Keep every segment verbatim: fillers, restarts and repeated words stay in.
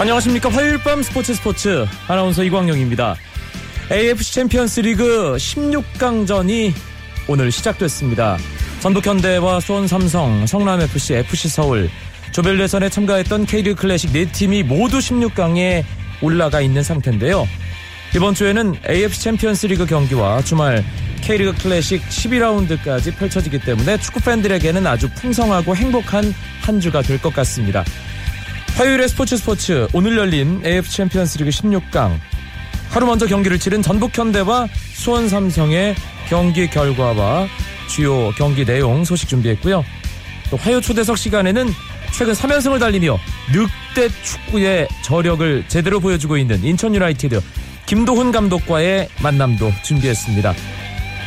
안녕하십니까. 화요일 밤 스포츠 스포츠 아나운서 이광용입니다. 에이에프씨 챔피언스 리그 십육 강전이 오늘 시작됐습니다. 전북현대와 수원 삼성, 성남에프씨, 에프씨 서울, 조별 예선에 참가했던 K리그 클래식 네 팀이 모두 십육 강에 올라가 있는 상태인데요. 이번 주에는 에이에프씨 챔피언스 리그 경기와 주말 K리그 클래식 십이 라운드까지 펼쳐지기 때문에 축구팬들에게는 아주 풍성하고 행복한 한 주가 될 것 같습니다. 화요일의 스포츠 스포츠 오늘 열린 에이에프씨 챔피언스 리그 십육 강, 하루 먼저 경기를 치른 전북현대와 수원 삼성의 경기 결과와 주요 경기 내용 소식 준비했고요. 또 화요 초대석 시간에는 최근 삼 연승을 달리며 늑대 축구의 저력을 제대로 보여주고 있는 인천유나이티드 김도훈 감독과의 만남도 준비했습니다.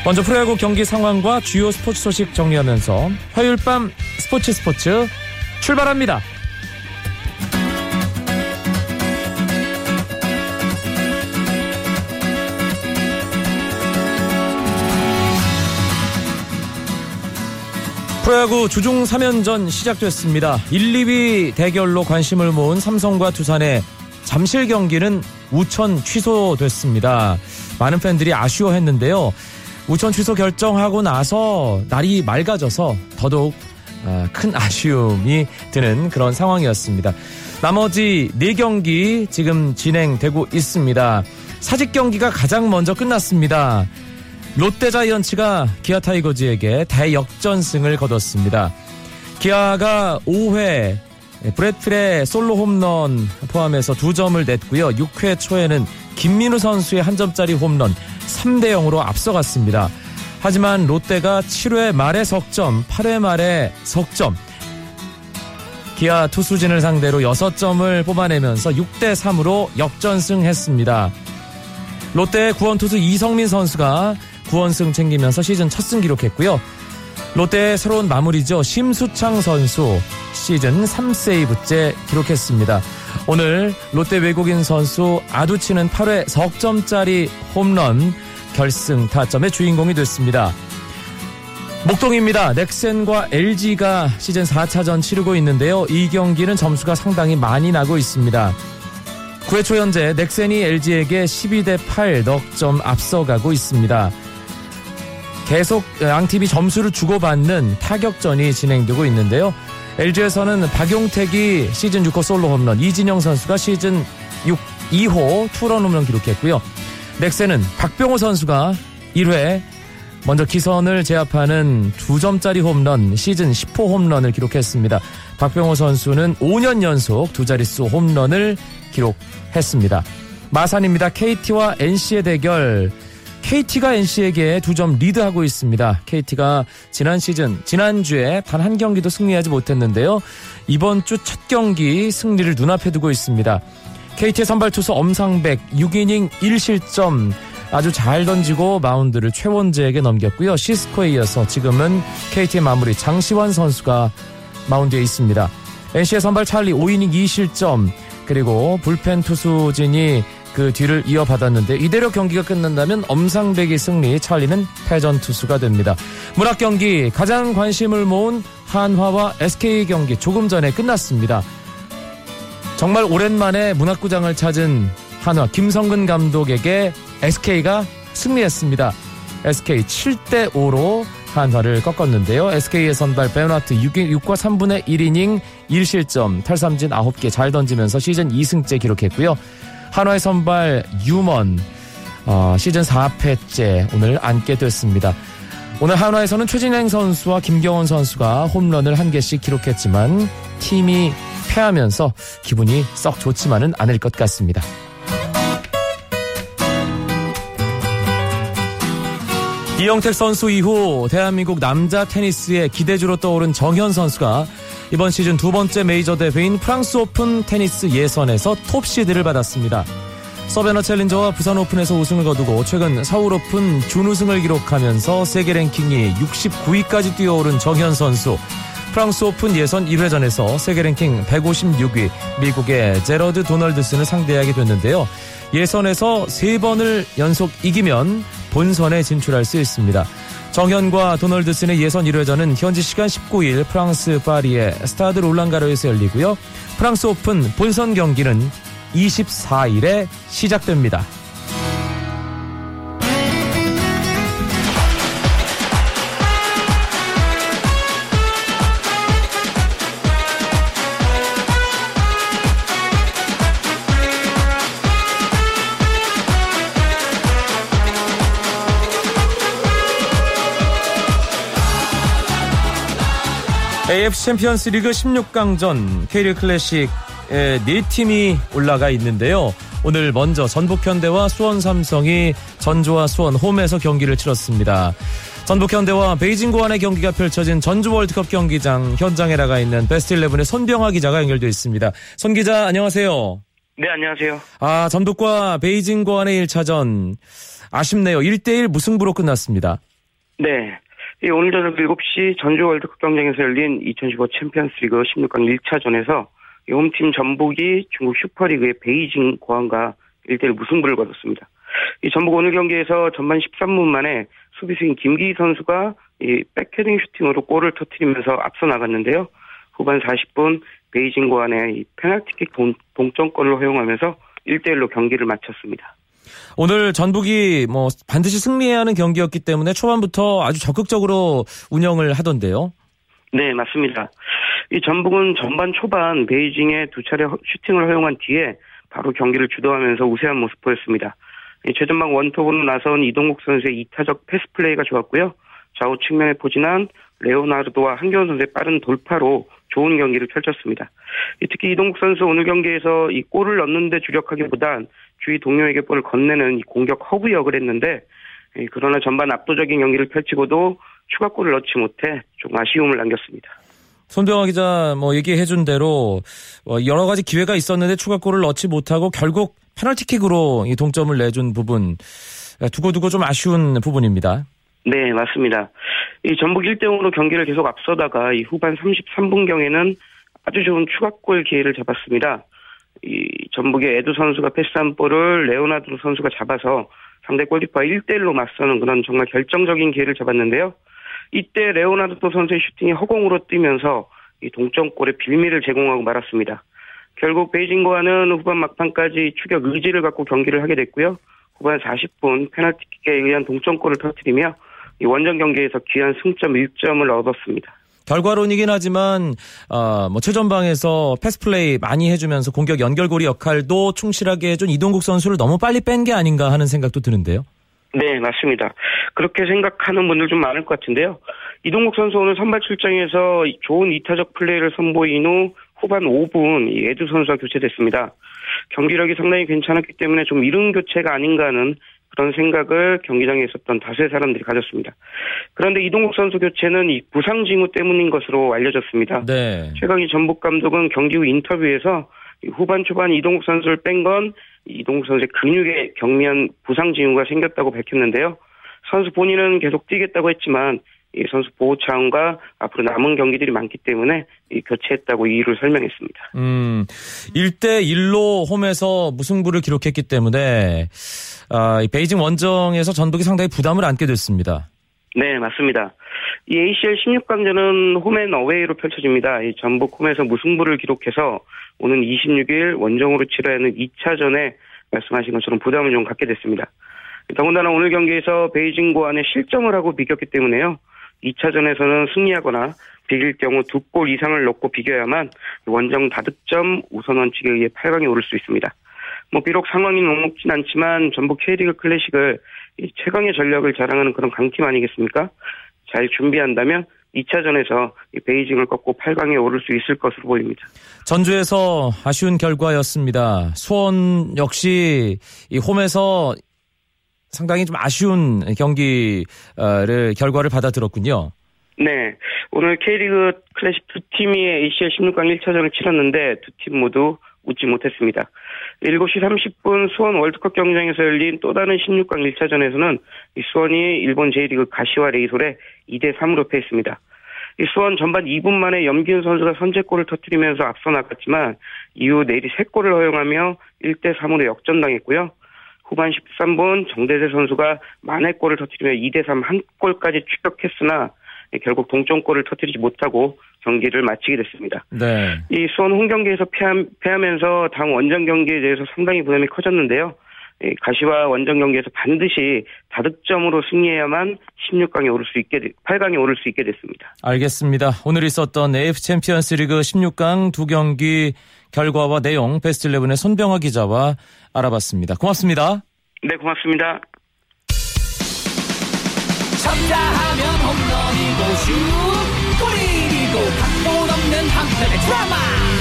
먼저 프로야구 경기 상황과 주요 스포츠 소식 정리하면서 화요일 밤 스포츠 스포츠 출발합니다. 프로야구 주중 삼 연전 시작됐습니다. 일, 이 위 대결로 관심을 모은 삼성과 두산의 잠실 경기는 우천 취소됐습니다. 많은 팬들이 아쉬워했는데요. 우천 취소 결정하고 나서 날이 맑아져서 더더욱 큰 아쉬움이 드는 그런 상황이었습니다. 나머지 네 경기 지금 진행되고 있습니다. 사직 경기가 가장 먼저 끝났습니다. 롯데자이언츠가 기아 타이거즈에게 대역전승을 거뒀습니다. 기아가 오 회 브래필의 솔로 홈런 포함해서 두 점을 냈고요. 육 회 초에는 김민우 선수의 한 점짜리 홈런 삼 대 영으로 앞서갔습니다. 하지만 롯데가 칠 회 말에 석점, 팔 회 말에 석점, 기아 투수진을 상대로 여섯 점을 뽑아내면서 육 대 삼으로 역전승했습니다. 롯데의 구원투수 이성민 선수가 구원승 챙기면서 시즌 첫 승 기록했고요. 롯데의 새로운 마무리죠. 심수창 선수 시즌 삼 세이브째 기록했습니다. 오늘 롯데 외국인 선수 아두치는 팔 회 석점짜리 홈런 결승 타점의 주인공이 됐습니다. 목동입니다. 넥센과 엘지가 시즌 사 차전 치르고 있는데요. 이 경기는 점수가 상당히 많이 나고 있습니다. 구 회 초 현재 넥센이 엘지에게 십이 대 팔 넉점 앞서가고 있습니다. 계속 양팀이 점수를 주고받는 타격전이 진행되고 있는데요. 엘지에서는 박용택이 시즌 육 호 솔로 홈런, 이진영 선수가 시즌 육 이 호 투런 홈런 기록했고요. 넥센은 박병호 선수가 일 회 먼저 기선을 제압하는 두 점짜리 홈런, 시즌 십 호 홈런을 기록했습니다. 박병호 선수는 오 년 연속 두 자릿수 홈런을 기록했습니다. 마산입니다. 케이티와 엔씨의 대결. 케이티가 엔씨에게 두 점 리드하고 있습니다. 케이티가 지난 시즌, 지난주에 단 한 경기도 승리하지 못했는데요. 이번 주 첫 경기 승리를 눈앞에 두고 있습니다. 케이티의 선발투수 엄상백 육 이닝 일 실점 아주 잘 던지고 마운드를 최원재에게 넘겼고요. 시스코에 이어서 지금은 케이티의 마무리 장시원 선수가 마운드에 있습니다. 엔씨의 선발 찰리 오 이닝 이 실점, 그리고 불펜 투수진이 그 뒤를 이어받았는데 이대로 경기가 끝난다면 엄상백이 승리, 찰리는 패전 투수가 됩니다. 문학 경기 가장 관심을 모은 한화와 에스케이 경기 조금 전에 끝났습니다. 정말 오랜만에 문학구장을 찾은 한화 김성근 감독에게 에스케이가 승리했습니다. 에스케이 칠 대 오로 한화를 꺾었는데요. 에스케이의 선발 베나트 육 과 삼 분의 일 이닝 일 실점, 탈삼진 아홉 개 잘 던지면서 시즌 이 승째 기록했고요. 한화의 선발 유먼 어, 시즌 사 패째 오늘 안게 됐습니다. 오늘 한화에서는 최진행 선수와 김경원 선수가 홈런을 한 개씩 기록했지만 팀이 패하면서 기분이 썩 좋지만은 않을 것 같습니다. 이형택 선수 이후 대한민국 남자 테니스의 기대주로 떠오른 정현 선수가 이번 시즌 두 번째 메이저 대회인 프랑스 오픈 테니스 예선에서 톱시드를 받았습니다. 서베너 챌린저와 부산 오픈에서 우승을 거두고 최근 서울 오픈 준우승을 기록하면서 세계 랭킹이 육십구 위까지 뛰어오른 정현 선수. 프랑스 오픈 예선 일 회전에서 세계 랭킹 백오십육 위 미국의 제러드 도널드슨을 상대하게 됐는데요. 예선에서 세 번을 연속 이기면 본선에 진출할 수 있습니다. 정현과 도널드슨의 예선 일 회전은 현지 시간 십구 일 프랑스 파리의 스타드 롤랑가로에서 열리고요. 프랑스 오픈 본선 경기는 이십사 일에 시작됩니다. 에이에프씨 챔피언스 리그 십육 강전 K리그 클래식 네 팀이 올라가 있는데요. 오늘 먼저 전북현대와 수원 삼성이 전주와 수원 홈에서 경기를 치렀습니다. 전북현대와 베이징 고안의 경기가 펼쳐진 전주 월드컵 경기장 현장에 나가 있는 베스트 십일의 손병화 기자가 연결돼 있습니다. 손 기자, 안녕하세요. 네, 안녕하세요. 아, 전북과 베이징 고안의 일 차전 아쉽네요. 일 대 일 무승부로 끝났습니다. 네. 예, 오늘 저녁 일곱 시 전주 월드컵 경기장에서 열린 이천십오 챔피언스 리그 십육 강 일 차전에서 홈팀 전북이 중국 슈퍼리그의 베이징 고안과 일 대 일 무승부를 거뒀습니다. 이 전북 오늘 경기에서 전반 십삼 분 만에 수비수인 김기희 선수가 이 백헤딩 슈팅으로 골을 터뜨리면서 앞서 나갔는데요. 후반 사십 분 베이징 고안의 페널티킥 동점골을 허용하면서 일 대 일로 경기를 마쳤습니다. 오늘 전북이 뭐 반드시 승리해야 하는 경기였기 때문에 초반부터 아주 적극적으로 운영을 하던데요. 네, 맞습니다. 이 전북은 전반 초반 베이징에 두 차례 슈팅을 허용한 뒤에 바로 경기를 주도하면서 우세한 모습 보였습니다. 최전방 원톱으로 나선 이동국 선수의 이타적 패스플레이가 좋았고요. 좌우 측면에 포진한 레오나드와 한경준 선수의 빠른 돌파로 좋은 경기를 펼쳤습니다. 특히 이동국 선수 오늘 경기에서 이 골을 넣는 데 주력하기보단 주위 동료에게 볼을 건네는 이 공격 허브 역을 했는데, 그러나 전반 압도적인 경기를 펼치고도 추가골을 넣지 못해 좀 아쉬움을 남겼습니다. 손병화 기자 뭐 얘기해준 대로 여러 가지 기회가 있었는데 추가골을 넣지 못하고 결국 페널티킥으로 이 동점을 내준 부분, 두고두고 좀 아쉬운 부분입니다. 네, 맞습니다. 이 전북 일 대 영으로 경기를 계속 앞서다가 이 후반 삼십삼 분경에는 아주 좋은 추가골 기회를 잡았습니다. 이 전북의 에두 선수가 패스한 볼을 레오나드 선수가 잡아서 상대 골키퍼와 일 대 일로 맞서는 그런 정말 결정적인 기회를 잡았는데요. 이때 레오나드 선수의 슈팅이 허공으로 뛰면서 이 동점골의 빌미를 제공하고 말았습니다. 결국 베이징 고안은 후반 막판까지 추격 의지를 갖고 경기를 하게 됐고요. 후반 사십 분 페널티킥에 의한 동점골을 터뜨리며 이 원정 경기에서 귀한 승점 일 점을 얻었습니다. 결과론이긴 하지만 어, 뭐 최전방에서 패스플레이 많이 해주면서 공격 연결고리 역할도 충실하게 해준 이동국 선수를 너무 빨리 뺀 게 아닌가 하는 생각도 드는데요. 네, 맞습니다. 그렇게 생각하는 분들 좀 많을 것 같은데요. 이동국 선수 오늘 선발 출장에서 좋은 이타적 플레이를 선보인 후 후반 오 분 이 에두 선수가 교체됐습니다. 경기력이 상당히 괜찮았기 때문에 좀 이른 교체가 아닌가 하는 그런 생각을 경기장에 있었던 다수의 사람들이 가졌습니다. 그런데 이동국 선수 교체는 이 부상 징후 때문인 것으로 알려졌습니다. 네. 최강희 전북 감독은 경기 후 인터뷰에서 후반 초반 이동국 선수를 뺀 건 이동국 선수의 근육에 경미한 부상 징후가 생겼다고 밝혔는데요. 선수 본인은 계속 뛰겠다고 했지만 이 선수 보호 차원과 앞으로 남은 경기들이 많기 때문에 이 교체했다고 이유를 설명했습니다. 음, 일 대 일로 홈에서 무승부를 기록했기 때문에 아, 이 베이징 원정에서 전북이 상당히 부담을 안게 됐습니다. 네, 맞습니다. 이 에이씨엘 십육 강전은 홈앤어웨이로 펼쳐집니다. 이 전북 홈에서 무승부를 기록해서 오는 이십육 일 원정으로 치러야 하는 이 차전에 말씀하신 것처럼 부담을 좀 갖게 됐습니다. 더군다나 오늘 경기에서 베이징 고안에 실점을 하고 비겼기 때문에요. 이 차전에서는 승리하거나 비길 경우 두 골 이상을 넣고 비겨야만 원정 다득점 우선 원칙에 의해 팔 강에 오를 수 있습니다. 뭐 비록 상황이 녹록진 않지만 전북 K리그 클래식을 이 최강의 전력을 자랑하는 그런 강팀 아니겠습니까? 잘 준비한다면 이 차전에서 베이징을 꺾고 팔 강에 오를 수 있을 것으로 보입니다. 전주에서 아쉬운 결과였습니다. 수원 역시 이 홈에서 상당히 좀 아쉬운 경기를 결과를 받아들었군요. 네. 오늘 K리그 클래식 두 팀이 에이씨엘 십육 강 일 차전을 치렀는데 두 팀 모두 웃지 못했습니다. 일곱 시 삼십 분 수원 월드컵 경기장에서 열린 또 다른 십육 강 일 차전에서는 수원이 일본 제이 리그 가시와 레이솔에 이 대 삼으로 패했습니다. 수원 전반 이 분 만에 염기훈 선수가 선제골을 터뜨리면서 앞서 나갔지만 이후 내리 세 골을 허용하며 일 대 삼으로 역전당했고요. 후반 십삼 분 정대세 선수가 만회골을 터뜨리며 이 대 삼 한 골까지 추격했으나 결국 동점골을 터뜨리지 못하고 경기를 마치게 됐습니다. 네. 이 수원 홈 경기에서 패하면서 다음 원정 경기에 대해서 상당히 부담이 커졌는데요. 가시와 원정 경기에서 반드시 다득점으로 승리해야만 십육 강에 오를 수 있게, 팔 강에 오를 수 있게 됐습니다. 알겠습니다. 오늘 있었던 에이에프씨 챔피언스 리그 십육 강 두 경기 결과와 내용 베스트 십일의 손병화 기자와 알아봤습니다. 고맙습니다. 네, 고맙습니다. 첨다하면 홈런이고 슛 골이고 각본 없는 한편의 드라마,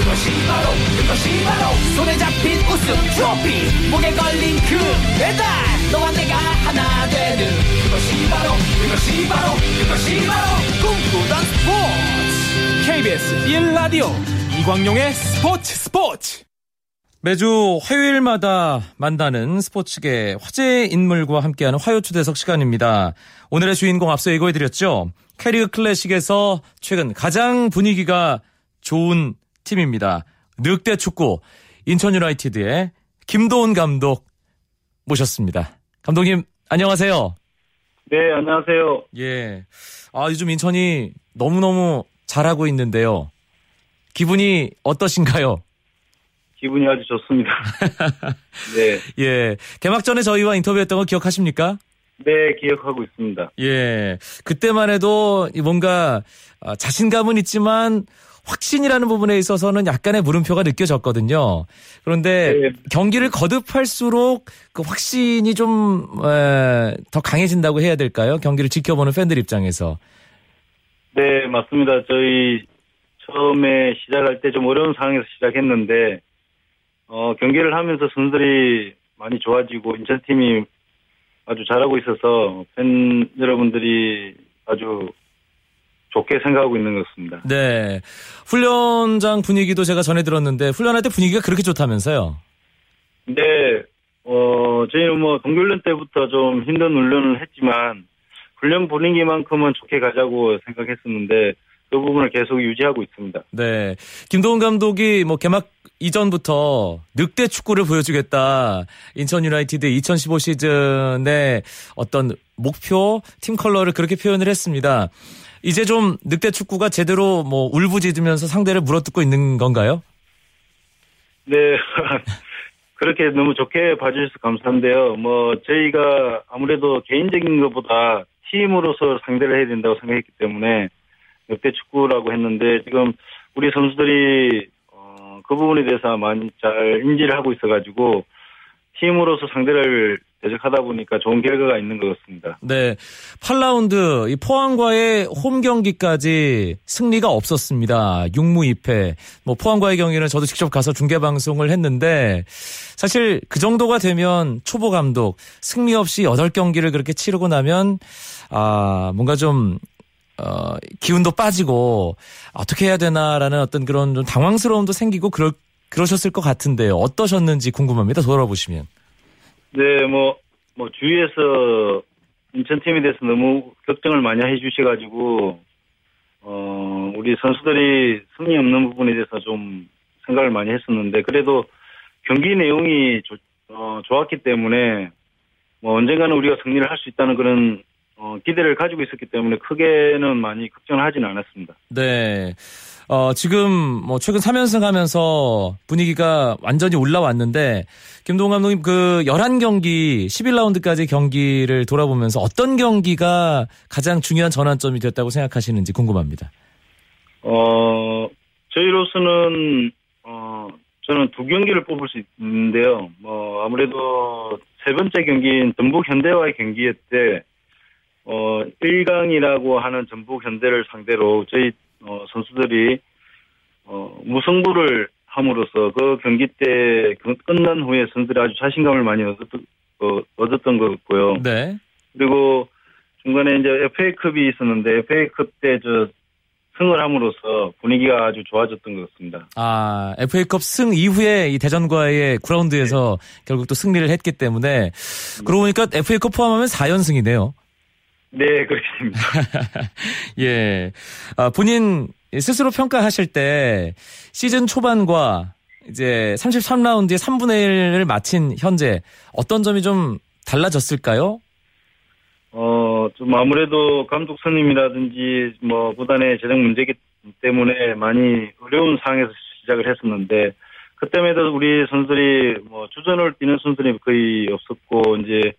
그것이 바로 그것이 바로 손에 잡힌 우승 트로피, 목에 걸린 그 배달, 너와 내가 하나 되는 그것이 바로 그것이 바로 그것이 바로 꿈꾸던 스포츠 케이비에스 일 라디오 이광용의 스포츠 스포츠. 매주 화요일마다 만나는 스포츠계 화제의 인물과 함께하는 화요초대석 시간입니다. 오늘의 주인공 앞서 예고해드렸죠. K리그 클래식에서 최근 가장 분위기가 좋은 팀입니다. 늑대축구 인천유나이티드의 김도훈 감독 모셨습니다. 감독님 안녕하세요. 네, 안녕하세요. 예, 아 요즘 인천이 너무너무 잘하고 있는데요. 기분이 어떠신가요? 기분이 아주 좋습니다. 네. 예. 개막전에 저희와 인터뷰했던 거 기억하십니까? 네, 기억하고 있습니다. 예. 그때만 해도 뭔가 자신감은 있지만 확신이라는 부분에 있어서는 약간의 물음표가 느껴졌거든요. 그런데 네. 경기를 거듭할수록 그 확신이 좀 더 강해진다고 해야 될까요? 경기를 지켜보는 팬들 입장에서. 네, 맞습니다. 저희 처음에 시작할 때 좀 어려운 상황에서 시작했는데 어, 경기를 하면서 선수들이 많이 좋아지고 인천팀이 아주 잘하고 있어서 팬 여러분들이 아주 좋게 생각하고 있는 것 같습니다. 네. 훈련장 분위기도 제가 전해 들었는데 훈련할 때 분위기가 그렇게 좋다면서요? 네. 어, 저희는 뭐 동계훈련 때부터 좀 힘든 훈련을 했지만 훈련 분위기만큼은 좋게 가자고 생각했었는데 그 부분을 계속 유지하고 있습니다. 네. 김도훈 감독이 뭐 개막 이전부터 늑대 축구를 보여주겠다. 인천 유나이티드 이천십오 시즌의 어떤 목표, 팀 컬러를 그렇게 표현을 했습니다. 이제 좀 늑대 축구가 제대로 뭐 울부짖으면서 상대를 물어뜯고 있는 건가요? 네. 그렇게 너무 좋게 봐주셔서 감사한데요. 뭐 저희가 아무래도 개인적인 것보다 팀으로서 상대를 해야 된다고 생각했기 때문에 늑대 축구라고 했는데 지금 우리 선수들이 어, 그 부분에 대해서 많이 잘 인지를 하고 있어가지고 팀으로서 상대를 대적하다 보니까 좋은 결과가 있는 것 같습니다. 네, 팔 라운드 이 포항과의 홈 경기까지 승리가 없었습니다. 육 무 이 패. 뭐 포항과의 경기는 저도 직접 가서 중계 방송을 했는데 사실 그 정도가 되면 초보 감독 승리 없이 여덟 경기를 그렇게 치르고 나면 아 뭔가 좀 어, 기운도 빠지고 어떻게 해야 되나라는 어떤 그런 좀 당황스러움도 생기고 그러, 그러셨을 것 같은데요. 어떠셨는지 궁금합니다. 돌아보시면. 네, 뭐, 뭐 주위에서 인천팀에 대해서 너무 걱정을 많이 해주셔가지고 어, 우리 선수들이 승리 없는 부분에 대해서 좀 생각을 많이 했었는데 그래도 경기 내용이 조, 어, 좋았기 때문에 뭐 언젠가는 우리가 승리를 할 수 있다는 그런 어, 기대를 가지고 있었기 때문에 크게는 많이 걱정을 하진 않았습니다. 네. 어, 지금 뭐 최근 삼 연승 하면서 분위기가 완전히 올라왔는데 김동훈 감독님 그 열한 경기 십일 라운드까지 경기를 돌아보면서 어떤 경기가 가장 중요한 전환점이 됐다고 생각하시는지 궁금합니다. 어, 저희로서는 어, 저는 두 경기를 뽑을 수 있는데요. 뭐 아무래도 세 번째 경기인 전북현대와의 경기였대 어, 일 강이라고 하는 전북현대를 상대로 저희 어, 선수들이 어, 무승부를 함으로써 그 경기 때 끝난 후에 선수들이 아주 자신감을 많이 얻었던, 어, 얻었던 것 같고요. 네. 그리고 중간에 이제 에프에이컵이 있었는데 에프에이컵 때 저 승을 함으로써 분위기가 아주 좋아졌던 것 같습니다. 아, 에프에이컵 승 이후에 이 대전과의 구라운드에서 네. 결국 또 승리를 했기 때문에 그러고 보니까 에프에이컵 포함하면 사 연승이네요. 네, 그렇습니다. 예. 아, 본인 스스로 평가하실 때 시즌 초반과 이제 삼십삼 라운드에 삼분의 일을 마친 현재 어떤 점이 좀 달라졌을까요? 어, 좀 아무래도 감독 선임이라든지 뭐 구단의 재정 문제기 때문에 많이 어려운 상황에서 시작을 했었는데 그때만 해도 우리 선수들이 뭐 주전을 뛰는 선수들이 거의 없었고 이제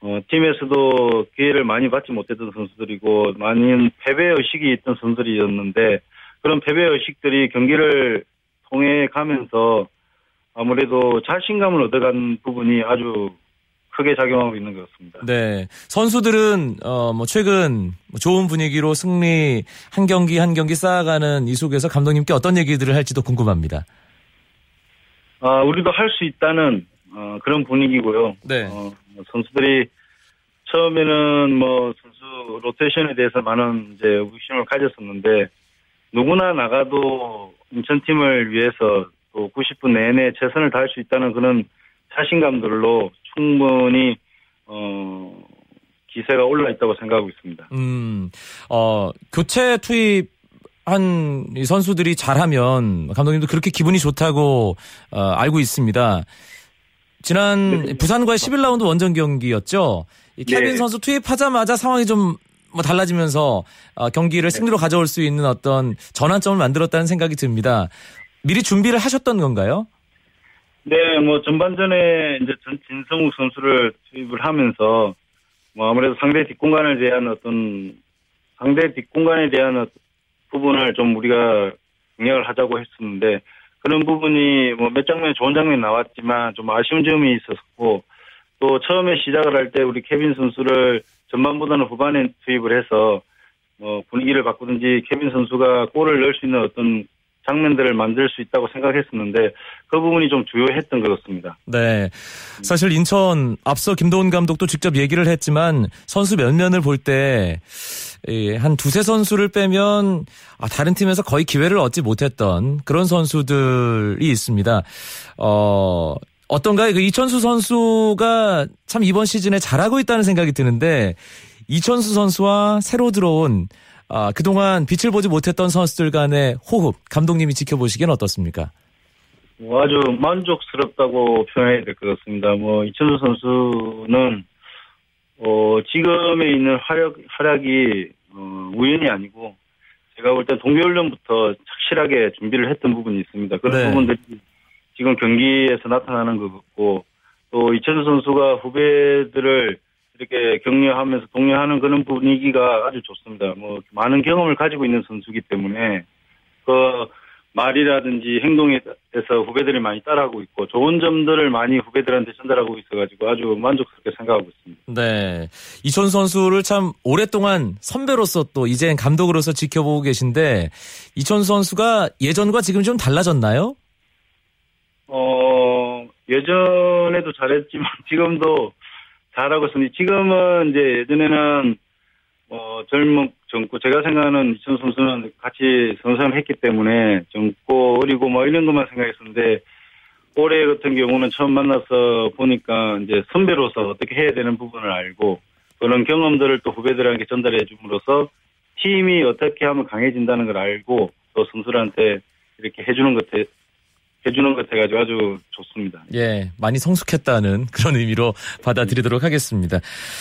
어, 팀에서도 기회를 많이 받지 못했던 선수들이고 많은 패배 의식이 있던 선수들이었는데 그런 패배 의식들이 경기를 통해 가면서 아무래도 자신감을 얻어간 부분이 아주 크게 작용하고 있는 것 같습니다. 네, 선수들은 어, 뭐 최근 좋은 분위기로 승리 한 경기 한 경기 쌓아가는 이 속에서 감독님께 어떤 얘기들을 할지도 궁금합니다. 아, 우리도 할 수 있다는 어, 그런 분위기고요. 네. 어, 선수들이 처음에는 뭐 선수 로테이션에 대해서 많은 이제 의심을 가졌었는데 누구나 나가도 인천팀을 위해서 또 구십 분 내내 최선을 다할 수 있다는 그런 자신감들로 충분히 어, 기세가 올라 있다고 생각하고 있습니다. 음, 어, 교체 투입 한 이 선수들이 잘하면 감독님도 그렇게 기분이 좋다고 어, 알고 있습니다. 지난 네. 부산과의 십일 라운드 원정 경기였죠. 이 케빈 네. 선수 투입하자마자 상황이 좀 뭐 달라지면서 어, 경기를 네. 승리로 가져올 수 있는 어떤 전환점을 만들었다는 생각이 듭니다. 미리 준비를 하셨던 건가요? 네, 뭐 전반전에 이제 전 진성욱 선수를 투입을 하면서 뭐 아무래도 상대 뒷공간을 대한 어떤 상대 뒷공간에 대한 어떤 부분을 좀 우리가 공략을 하자고 했었는데 그런 부분이 뭐 몇 장면 좋은 장면이 나왔지만 좀 아쉬운 점이 있었고 또 처음에 시작을 할 때 우리 케빈 선수를 전반보다는 후반에 투입을 해서 뭐 분위기를 바꾸든지 케빈 선수가 골을 넣을 수 있는 어떤 장면들을 만들 수 있다고 생각했었는데 그 부분이 좀 주요했던 것 같습니다. 네, 사실 인천 앞서 김도훈 감독도 직접 얘기를 했지만 선수 면면을 볼 때 한 두세 선수를 빼면 다른 팀에서 거의 기회를 얻지 못했던 그런 선수들이 있습니다. 어, 어떤가요? 그 이천수 선수가 참 이번 시즌에 잘하고 있다는 생각이 드는데 이천수 선수와 새로 들어온 아, 그동안 빛을 보지 못했던 선수들 간의 호흡, 감독님이 지켜보시기엔 어떻습니까? 아주 만족스럽다고 표현해야 될 것 같습니다. 뭐, 이천수 선수는, 어, 지금에 있는 활약, 활약이, 어, 우연이 아니고, 제가 볼 때 동계훈련부터 착실하게 준비를 했던 부분이 있습니다. 그런 네. 부분들이 지금 경기에서 나타나는 것 같고, 또 이천수 선수가 후배들을 이렇게 격려하면서 독려하는 그런 분위기가 아주 좋습니다. 뭐 많은 경험을 가지고 있는 선수이기 때문에 그 말이라든지 행동에서 후배들이 많이 따라하고 있고 좋은 점들을 많이 후배들한테 전달하고 있어가지고 아주 만족스럽게 생각하고 있습니다. 네, 이천 선수를 참 오랫동안 선배로서 또 이젠 감독으로서 지켜보고 계신데 이천 선수가 예전과 지금 좀 달라졌나요? 어 예전에도 잘했지만 지금도 잘하고 있습니다. 지금은 이제 예전에는 뭐 젊은 젊고 제가 생각하는 이천 선수는 같이 선수를 했기 때문에 젊고 어리고 뭐 이런 것만 생각했었는데 올해 같은 경우는 처음 만나서 보니까 이제 선배로서 어떻게 해야 되는 부분을 알고 그런 경험들을 또 후배들에게 전달해 줌으로써 팀이 어떻게 하면 강해진다는 걸 알고 또 선수들한테 이렇게 해주는 것 같아요. 해주는 것 같아가지고 아주 좋습니다. 예, 많이 성숙했다는 그런 의미로 받아들이도록 하겠습니다.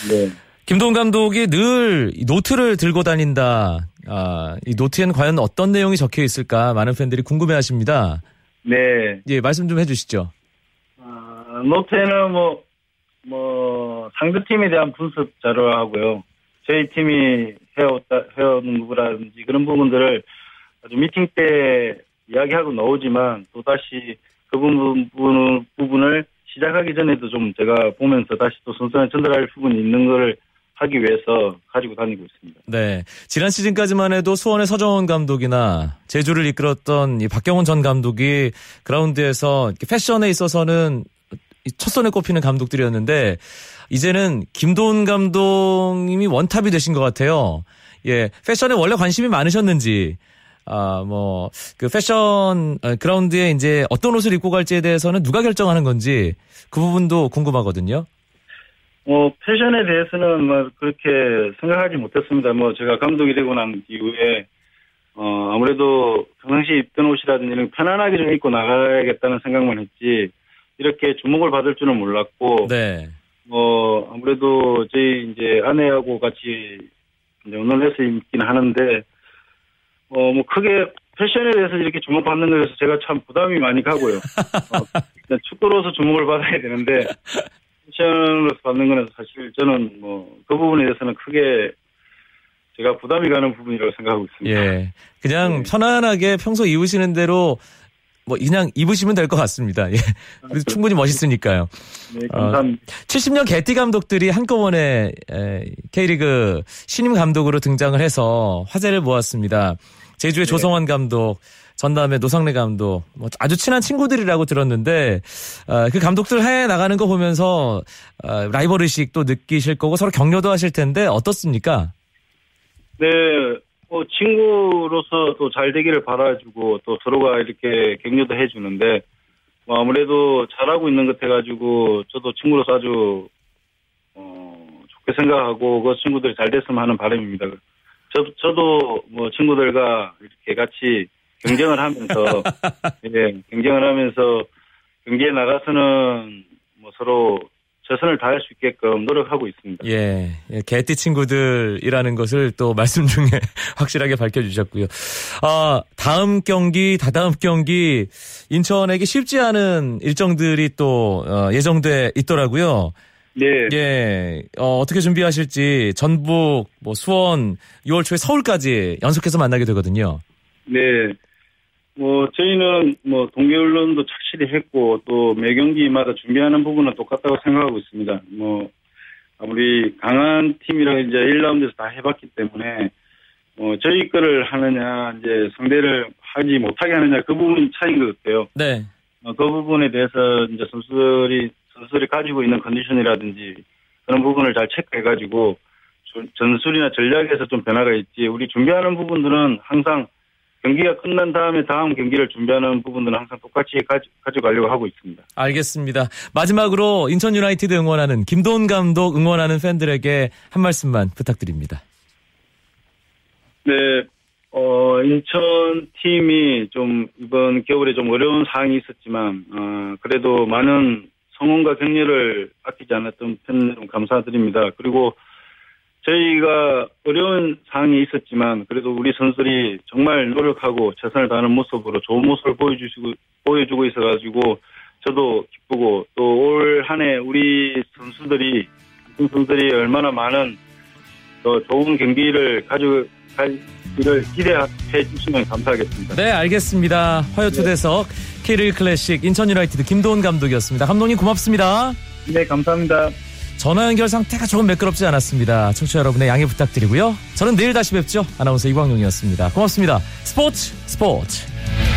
네. 김동훈 감독이 늘 노트를 들고 다닌다. 아, 이 노트에는 과연 어떤 내용이 적혀 있을까 많은 팬들이 궁금해하십니다. 네. 예, 말씀 좀 해주시죠. 아, 노트에는 뭐, 뭐 상대팀에 대한 분석 자료하고요. 저희 팀이 해왔다, 해오는 부분이라든지 그런 부분들을 아주 미팅 때 이야기하고 나오지만 또다시 그 부분, 부분, 부분을 시작하기 전에도 좀 제가 보면서 다시 또 선수한테 전달할 부분이 있는 걸 하기 위해서 가지고 다니고 있습니다. 네. 지난 시즌까지만 해도 수원의 서정원 감독이나 제주를 이끌었던 이 박경원 전 감독이 그라운드에서 패션에 있어서는 첫손에 꼽히는 감독들이었는데 이제는 김도훈 감독님이 원탑이 되신 것 같아요. 예. 패션에 원래 관심이 많으셨는지 아, 뭐, 그 패션 그라운드에 이제 어떤 옷을 입고 갈지에 대해서는 누가 결정하는 건지 그 부분도 궁금하거든요. 뭐, 패션에 대해서는 뭐 그렇게 생각하지 못했습니다. 뭐, 제가 감독이 되고 난 이후에 어, 아무래도 평상시 입던 옷이라든지 편안하게 좀 입고 나가야겠다는 생각만 했지 이렇게 주목을 받을 줄은 몰랐고, 네. 어, 아무래도 저희 이제 아내하고 같이 이제 운동해서 입긴 하는데, 어, 뭐 크게 패션에 대해서 이렇게 주목받는 것에서 제가 참 부담이 많이 가고요. 어, 일단 축구로서 주목을 받아야 되는데, 패션으로서 받는 거는 사실 저는 뭐 그 부분에 대해서는 크게 제가 부담이 가는 부분이라고 생각하고 있습니다. 예, 그냥 네. 편안하게 평소 입으시는 대로 뭐 그냥 입으시면 될 것 같습니다. 예, 충분히 멋있으니까요. 네, 감사합니다. 어, 칠십 년 개띠 감독들이 한꺼번에 K리그 신임 감독으로 등장을 해서 화제를 모았습니다. 제주의 네. 조성환 감독, 전남의 노상래 감독, 뭐 아주 친한 친구들이라고 들었는데 어, 그 감독들 해 나가는 거 보면서 어, 라이벌 의식도 느끼실 거고 서로 격려도 하실 텐데 어떻습니까? 네, 뭐 친구로서 또 잘 되기를 바라주고 또 서로가 이렇게 격려도 해주는데 뭐 아무래도 잘하고 있는 것 해가지고 저도 친구로서 아주 어, 좋게 생각하고 그 친구들이 잘 됐으면 하는 바람입니다. 저, 저도 뭐 친구들과 이렇게 같이 경쟁을 하면서 예, 경쟁을 하면서 경기에 나가서는 뭐 서로 최선을 다할 수 있게끔 노력하고 있습니다. 예, 예, 개띠 친구들이라는 것을 또 말씀 중에 확실하게 밝혀주셨고요. 아, 다음 경기, 다다음 경기 인천에게 쉽지 않은 일정들이 또 어, 예정돼 있더라고요. 네. 예, 어, 어떻게 준비하실지 전북, 뭐 수원, 유월 초에 서울까지 연속해서 만나게 되거든요. 네. 뭐 저희는 뭐 동계 훈련도 착실히 했고 또 매 경기마다 준비하는 부분은 똑같다고 생각하고 있습니다. 뭐 아무리 강한 팀이라 이제 일 라운드에서 다 해봤기 때문에 뭐 저희 거를 하느냐 이제 상대를 하지 못하게 하느냐 그 부분이 차이인 것 같아요. 네. 어, 그 부분에 대해서 이제 선수들이 선수들이 가지고 있는 컨디션이라든지 그런 부분을 잘 체크해가지고 전술이나 전략에서 좀 변화가 있지 우리 준비하는 부분들은 항상 경기가 끝난 다음에 다음 경기를 준비하는 부분들은 항상 똑같이 가지, 가져가려고 하고 있습니다. 알겠습니다. 마지막으로 인천유나이티드 응원하는 김도훈 감독 응원하는 팬들에게 한 말씀만 부탁드립니다. 네, 어, 인천 팀이 좀 이번 겨울에 좀 어려운 사항이 있었지만 어, 그래도 많은 성원과 격려를 아끼지 않았던 팬들 감사드립니다. 그리고 저희가 어려운 상황이 있었지만 그래도 우리 선수들이 정말 노력하고 최선을 다하는 모습으로 좋은 모습을 보여주시고 보여주고 있어가지고 저도 기쁘고 또 올 한 해 우리 선수들이 선수들이 얼마나 많은 더 좋은 경기를 가져갈 일을 기대해 주시면 감사하겠습니다. 네, 알겠습니다. 화요투대석 네. K리그 클래식 인천 유나이티드 김도훈 감독이었습니다. 감독님 고맙습니다. 네, 감사합니다. 전화 연결 상태가 조금 매끄럽지 않았습니다. 청취자 여러분의 양해 부탁드리고요. 저는 내일 다시 뵙죠. 아나운서 이광용이었습니다. 고맙습니다. 스포츠 스포츠.